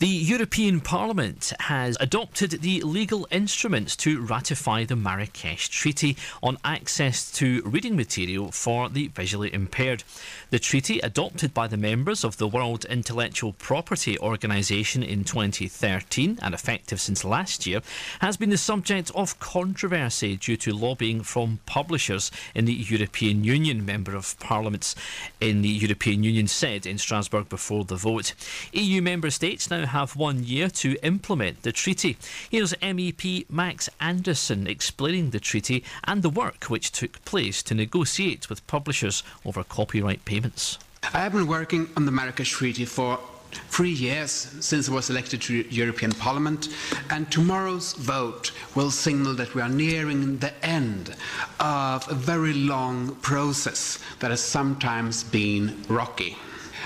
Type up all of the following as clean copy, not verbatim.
The European Parliament has adopted the legal instruments to ratify the Marrakesh Treaty on access to reading material for the visually impaired. The treaty, adopted by the members of the World Intellectual Property Organisation in 2013 and effective since last year, has been the subject of controversy due to lobbying from publishers in the European Union. Member of Parliaments in the European Union said in Strasbourg before the vote, EU member states now have 1 year to implement the treaty. Here's MEP Max Anderson explaining the treaty and the work which took place to negotiate with publishers over copyright payments. I have been working on the Marrakesh Treaty for 3 years since I was elected to European Parliament, and tomorrow's vote will signal that we are nearing the end of a very long process that has sometimes been rocky.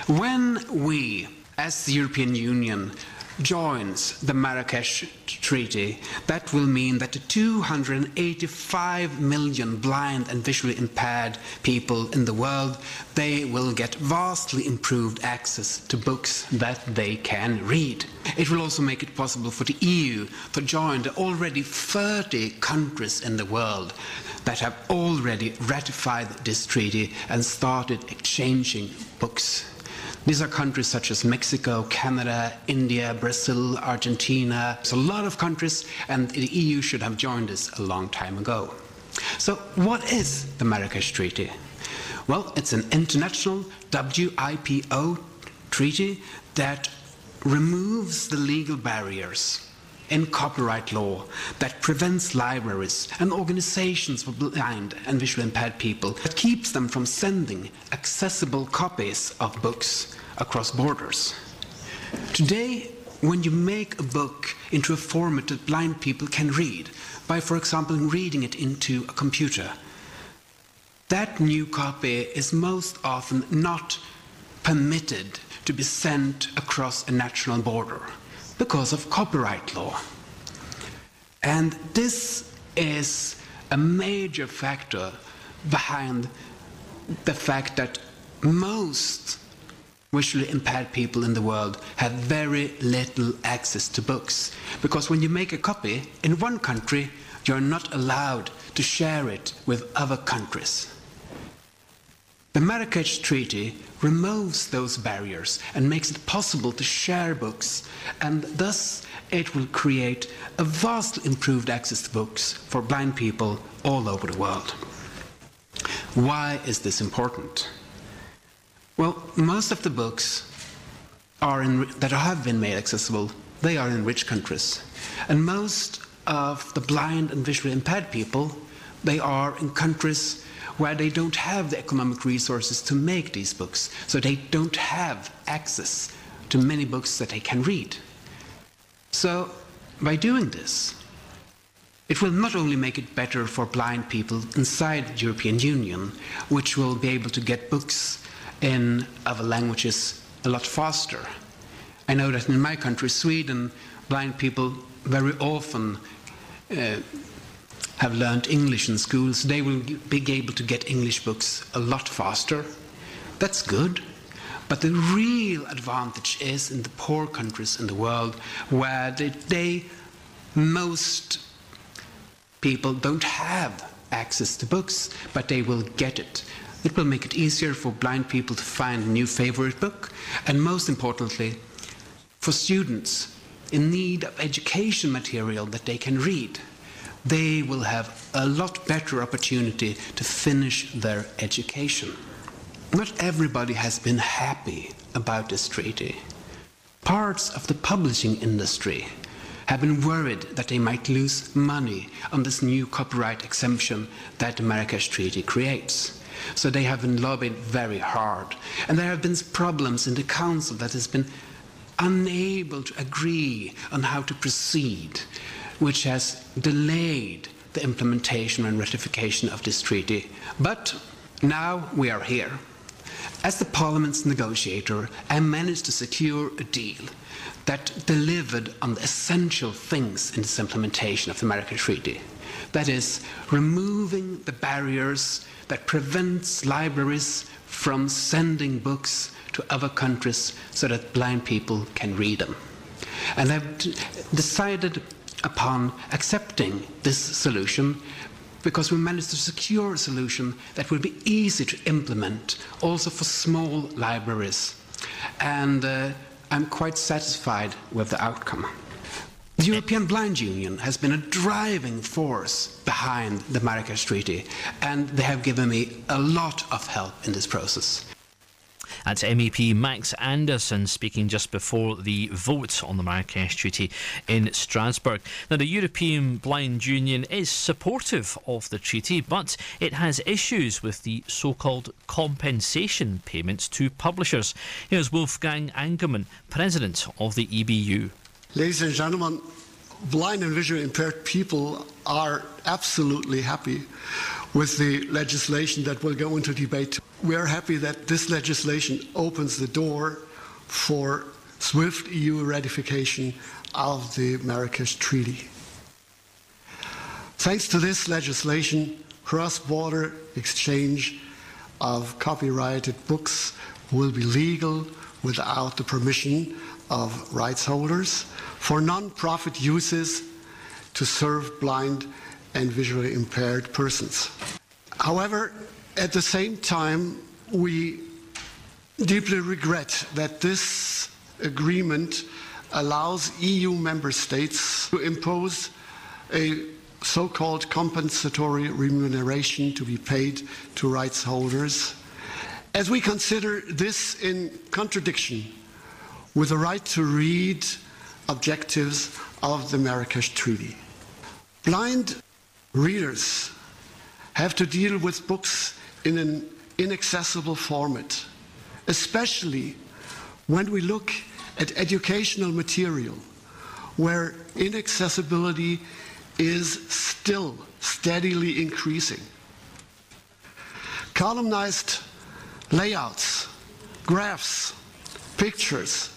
When we, as the European Union, joins the Marrakesh Treaty, that will mean that the 285 million blind and visually impaired people in the world, they will get vastly improved access to books that they can read. It will also make it possible for the EU to join the already 30 countries in the world that have already ratified this treaty and started exchanging books. These are countries such as Mexico, Canada, India, Brazil, Argentina. It's a lot of countries, and the EU should have joined us a long time ago. So what is the Marrakesh Treaty? Well, it's an international WIPO treaty that removes the legal barriers in copyright law that prevents libraries and organizations for blind and visually impaired people, that keeps them from sending accessible copies of books across borders. Today, when you make a book into a format that blind people can read, by, for example, reading it into a computer, that new copy is most often not permitted to be sent across a national border, because of copyright law. And this is a major factor behind the fact that most visually impaired people in the world have very little access to books. Because when you make a copy in one country, you're not allowed to share it with other countries. The Marrakesh Treaty removes those barriers and makes it possible to share books, and thus it will create a vastly improved access to books for blind people all over the world. Why is this important? Well, most of the books that have been made accessible, they are in rich countries. And most of the blind and visually impaired people, they are in countries where they don't have the economic resources to make these books, so they don't have access to many books that they can read. So by doing this, it will not only make it better for blind people inside the European Union, which will be able to get books in other languages a lot faster. I know that in my country, Sweden, blind people very often have learned English in schools, they will be able to get English books a lot faster. That's good. But the real advantage is in the poor countries in the world, where most people don't have access to books, but they will get it. It will make it easier for blind people to find a new favorite book, and most importantly, for students in need of education material that they can read. They will have a lot better opportunity to finish their education. Not everybody has been happy about this treaty. Parts of the publishing industry have been worried that they might lose money on this new copyright exemption that the Marrakesh Treaty creates. So they have been lobbied very hard. And there have been problems in the Council that has been unable to agree on how to proceed, which has delayed the implementation and ratification of this treaty. But now we are here. As the Parliament's negotiator, I managed to secure a deal that delivered on the essential things in its implementation of the Marrakesh Treaty. That is, removing the barriers that prevents libraries from sending books to other countries so that blind people can read them. And I've decided upon accepting this solution because we managed to secure a solution that will be easy to implement also for small libraries. And I'm quite satisfied with the outcome. The European Blind Union has been a driving force behind the Marrakesh Treaty, and they have given me a lot of help in this process. That's MEP Max Anderson speaking just before the vote on the Marrakesh Treaty in Strasbourg. Now, the European Blind Union is supportive of the treaty, but it has issues with the so-called compensation payments to publishers. Here's Wolfgang Angermann, president of the EBU. Ladies and gentlemen, blind and visually impaired people are absolutely happy with the legislation that will go into debate. We are happy that this legislation opens the door for swift EU ratification of the Marrakesh Treaty. Thanks to this legislation, cross-border exchange of copyrighted books will be legal without the permission of rights holders for non-profit uses to serve blind and visually impaired persons. However, at the same time, we deeply regret that this agreement allows EU member states to impose a so-called compensatory remuneration to be paid to rights holders. As we consider this in contradiction with the right to read objectives of the Marrakesh Treaty. Blind readers have to deal with books in an inaccessible format, especially when we look at educational material where inaccessibility is still steadily increasing. Columnized layouts, graphs, pictures,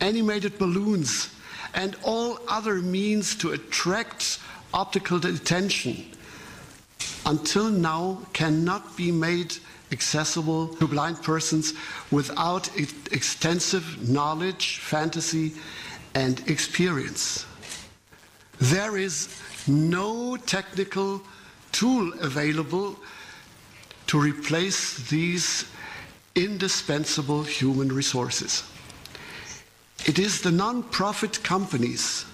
animated balloons, and all other means to attract optical attention until now cannot be made accessible to blind persons without extensive knowledge, fantasy, and experience. There is no technical tool available to replace these indispensable human resources. It is the non-profit companies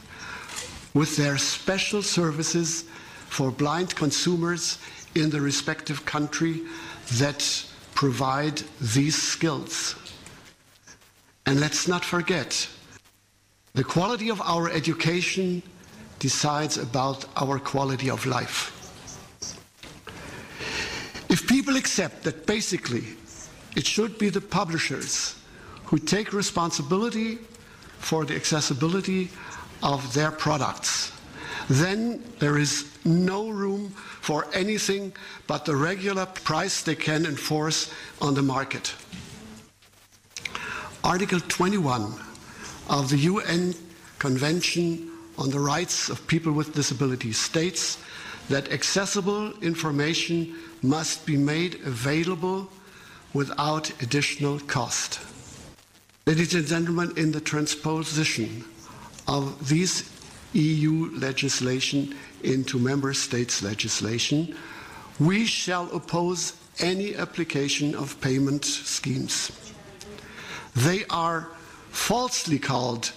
with their special services for blind consumers in the respective country that provide these skills. And let's not forget, the quality of our education decides about our quality of life. If people accept that basically it should be the publishers who take responsibility for the accessibility of their products, then there is no room for anything but the regular price they can enforce on the market. Article 21 of the UN Convention on the Rights of People with Disabilities states that accessible information must be made available without additional cost. Ladies and gentlemen, in the transposition of these EU legislation into member states' legislation, we shall oppose any application of payment schemes. They are falsely called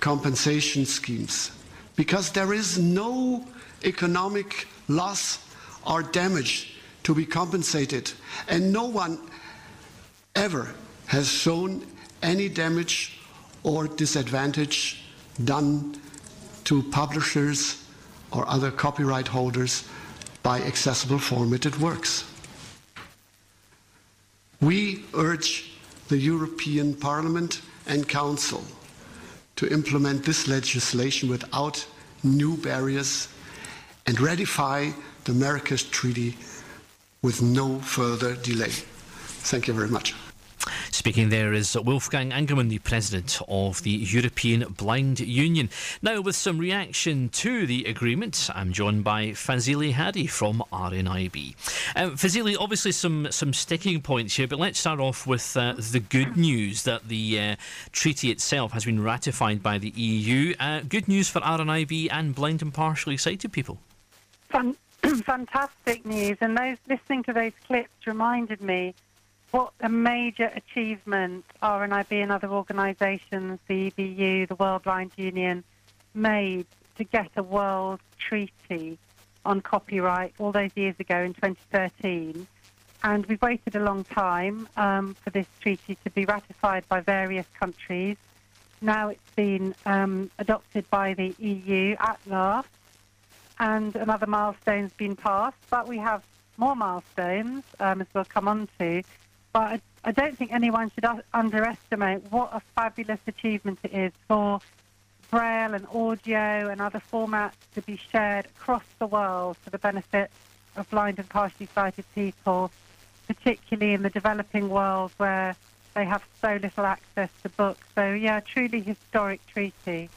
compensation schemes because there is no economic loss or damage to be compensated, and no one ever has shown any damage or disadvantage done to publishers or other copyright holders by accessible formatted works. We urge the European Parliament and Council to implement this legislation without new barriers and ratify the Marrakesh Treaty with no further delay. Thank you very much. Speaking there is Wolfgang Angermann, the president of the European Blind Union. Now, with some reaction to the agreement, I'm joined by Fazili Hadi from RNIB. Fazili, obviously some sticking points here, but let's start off with the good news that the treaty itself has been ratified by the EU. Good news for RNIB and blind and partially sighted people. Fantastic news, and those listening to those clips reminded me what a major achievement RNIB and other organisations, the EBU, the World Blind Union, made to get a world treaty on copyright all those years ago in 2013. And we've waited a long time for this treaty to be ratified by various countries. Now it's been adopted by the EU at last, and another milestone's been passed, but we have more milestones, as we'll come on to. But I don't think anyone should underestimate what a fabulous achievement it is for Braille and audio and other formats to be shared across the world for the benefit of blind and partially sighted people, particularly in the developing world where they have so little access to books. So, yeah, truly historic treaty.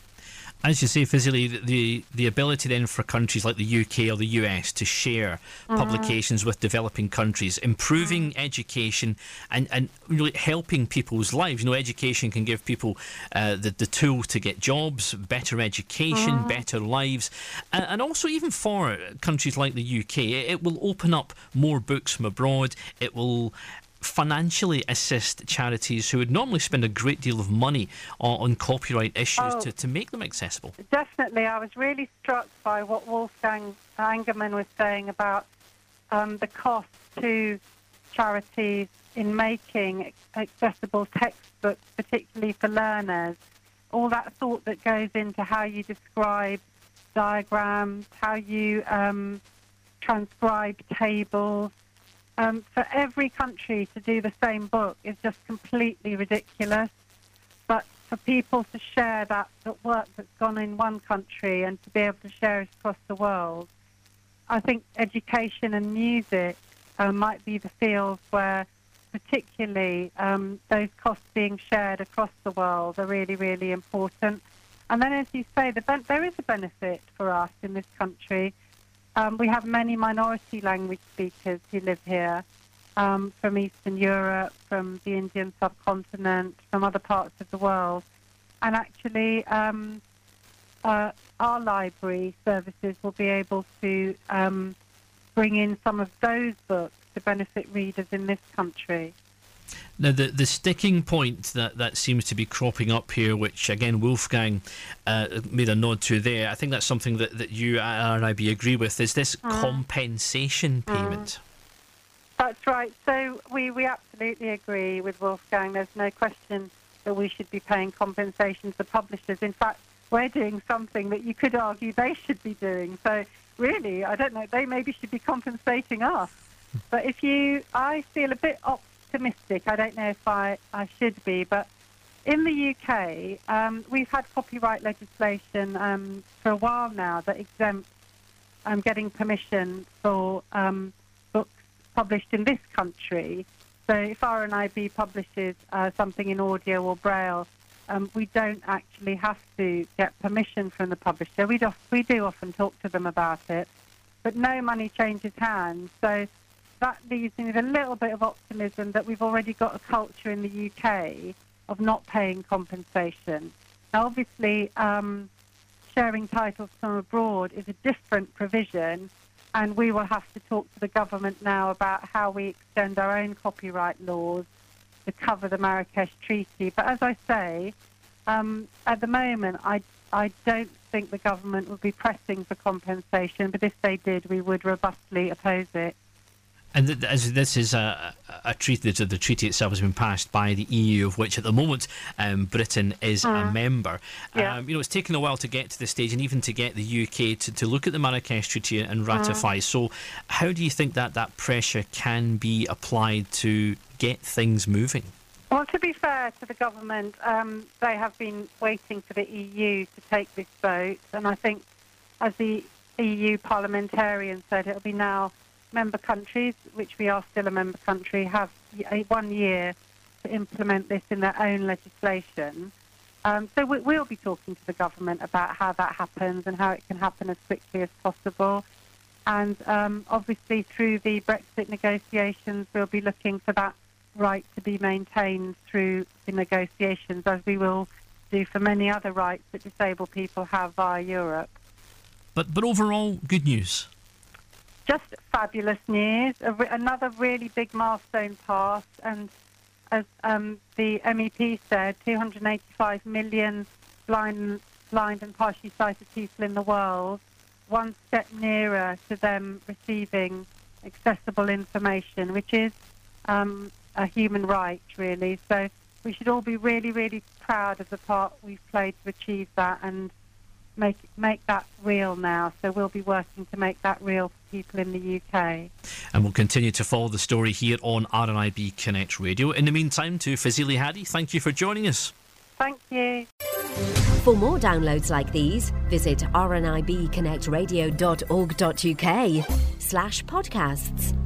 As you say, Fazili, the ability then for countries like the UK or the US to share publications with developing countries, improving education and really helping people's lives. You know, education can give people the tools to get jobs, better education, better lives. And also even for countries like the UK, it will open up more books from abroad. It will financially assist charities who would normally spend a great deal of money on copyright issues to make them accessible. Definitely. I was really struck by what Wolfgang Angermann was saying about the cost to charities in making accessible textbooks, particularly for learners. All that thought that goes into how you describe diagrams, how you transcribe tables. For every country to do the same book is just completely ridiculous. But for people to share that work that's gone in one country and to be able to share it across the world, I think education and music might be the fields where particularly those costs being shared across the world are really, really important. And then, as you say, there is a benefit for us in this country. We have many minority language speakers who live here from Eastern Europe, from the Indian subcontinent, from other parts of the world. And actually, our library services will be able to bring in some of those books to benefit readers in this country. Now, the sticking point that seems to be cropping up here, which, again, Wolfgang made a nod to there, I think that's something that you at RNIB agree with, is this compensation payment. That's right. So we absolutely agree with Wolfgang. There's no question that we should be paying compensation to publishers. In fact, we're doing something that you could argue they should be doing. So, really, I don't know, they maybe should be compensating us. But I feel a bit optimistic. I don't know if I should be, but in the UK, we've had copyright legislation for a while now that exempts getting permission for books published in this country. So if RNIB publishes something in audio or Braille, we don't actually have to get permission from the publisher. We do often talk to them about it, but no money changes hands. So that leaves me with a little bit of optimism that we've already got a culture in the UK of not paying compensation. Now, obviously, sharing titles from abroad is a different provision, and we will have to talk to the government now about how we extend our own copyright laws to cover the Marrakesh Treaty. But as I say, at the moment, I don't think the government would be pressing for compensation, but if they did, we would robustly oppose it. And as this is a treaty, the treaty itself has been passed by the EU, of which at the moment Britain is a member. Yeah. You know, it's taken a while to get to this stage, and even to get the UK to look at the Marrakesh Treaty and ratify. So how do you think that pressure can be applied to get things moving? Well, to be fair to the government, they have been waiting for the EU to take this vote. And I think, as the EU parliamentarian said, it'll be now member countries, which we are still a member country, have 1 year to implement this in their own legislation. So we'll be talking to the government about how that happens and how it can happen as quickly as possible. And obviously through the Brexit negotiations, we'll be looking for that right to be maintained through the negotiations, as we will do for many other rights that disabled people have via Europe. But overall, good news. Just fabulous news. Another really big milestone passed, and as the MEP said, 285 million blind and partially sighted people in the world, one step nearer to them receiving accessible information, which is a human right, really. So we should all be really, really proud of the part we've played to achieve that and make that real now. So we'll be working to make that real for people in the UK. And we'll continue to follow the story here on RNIB Connect Radio. In the meantime, to Fazili Hadi, thank you for joining us. Thank you. For more downloads like these, visit rnibconnectradio.org.uk/podcasts.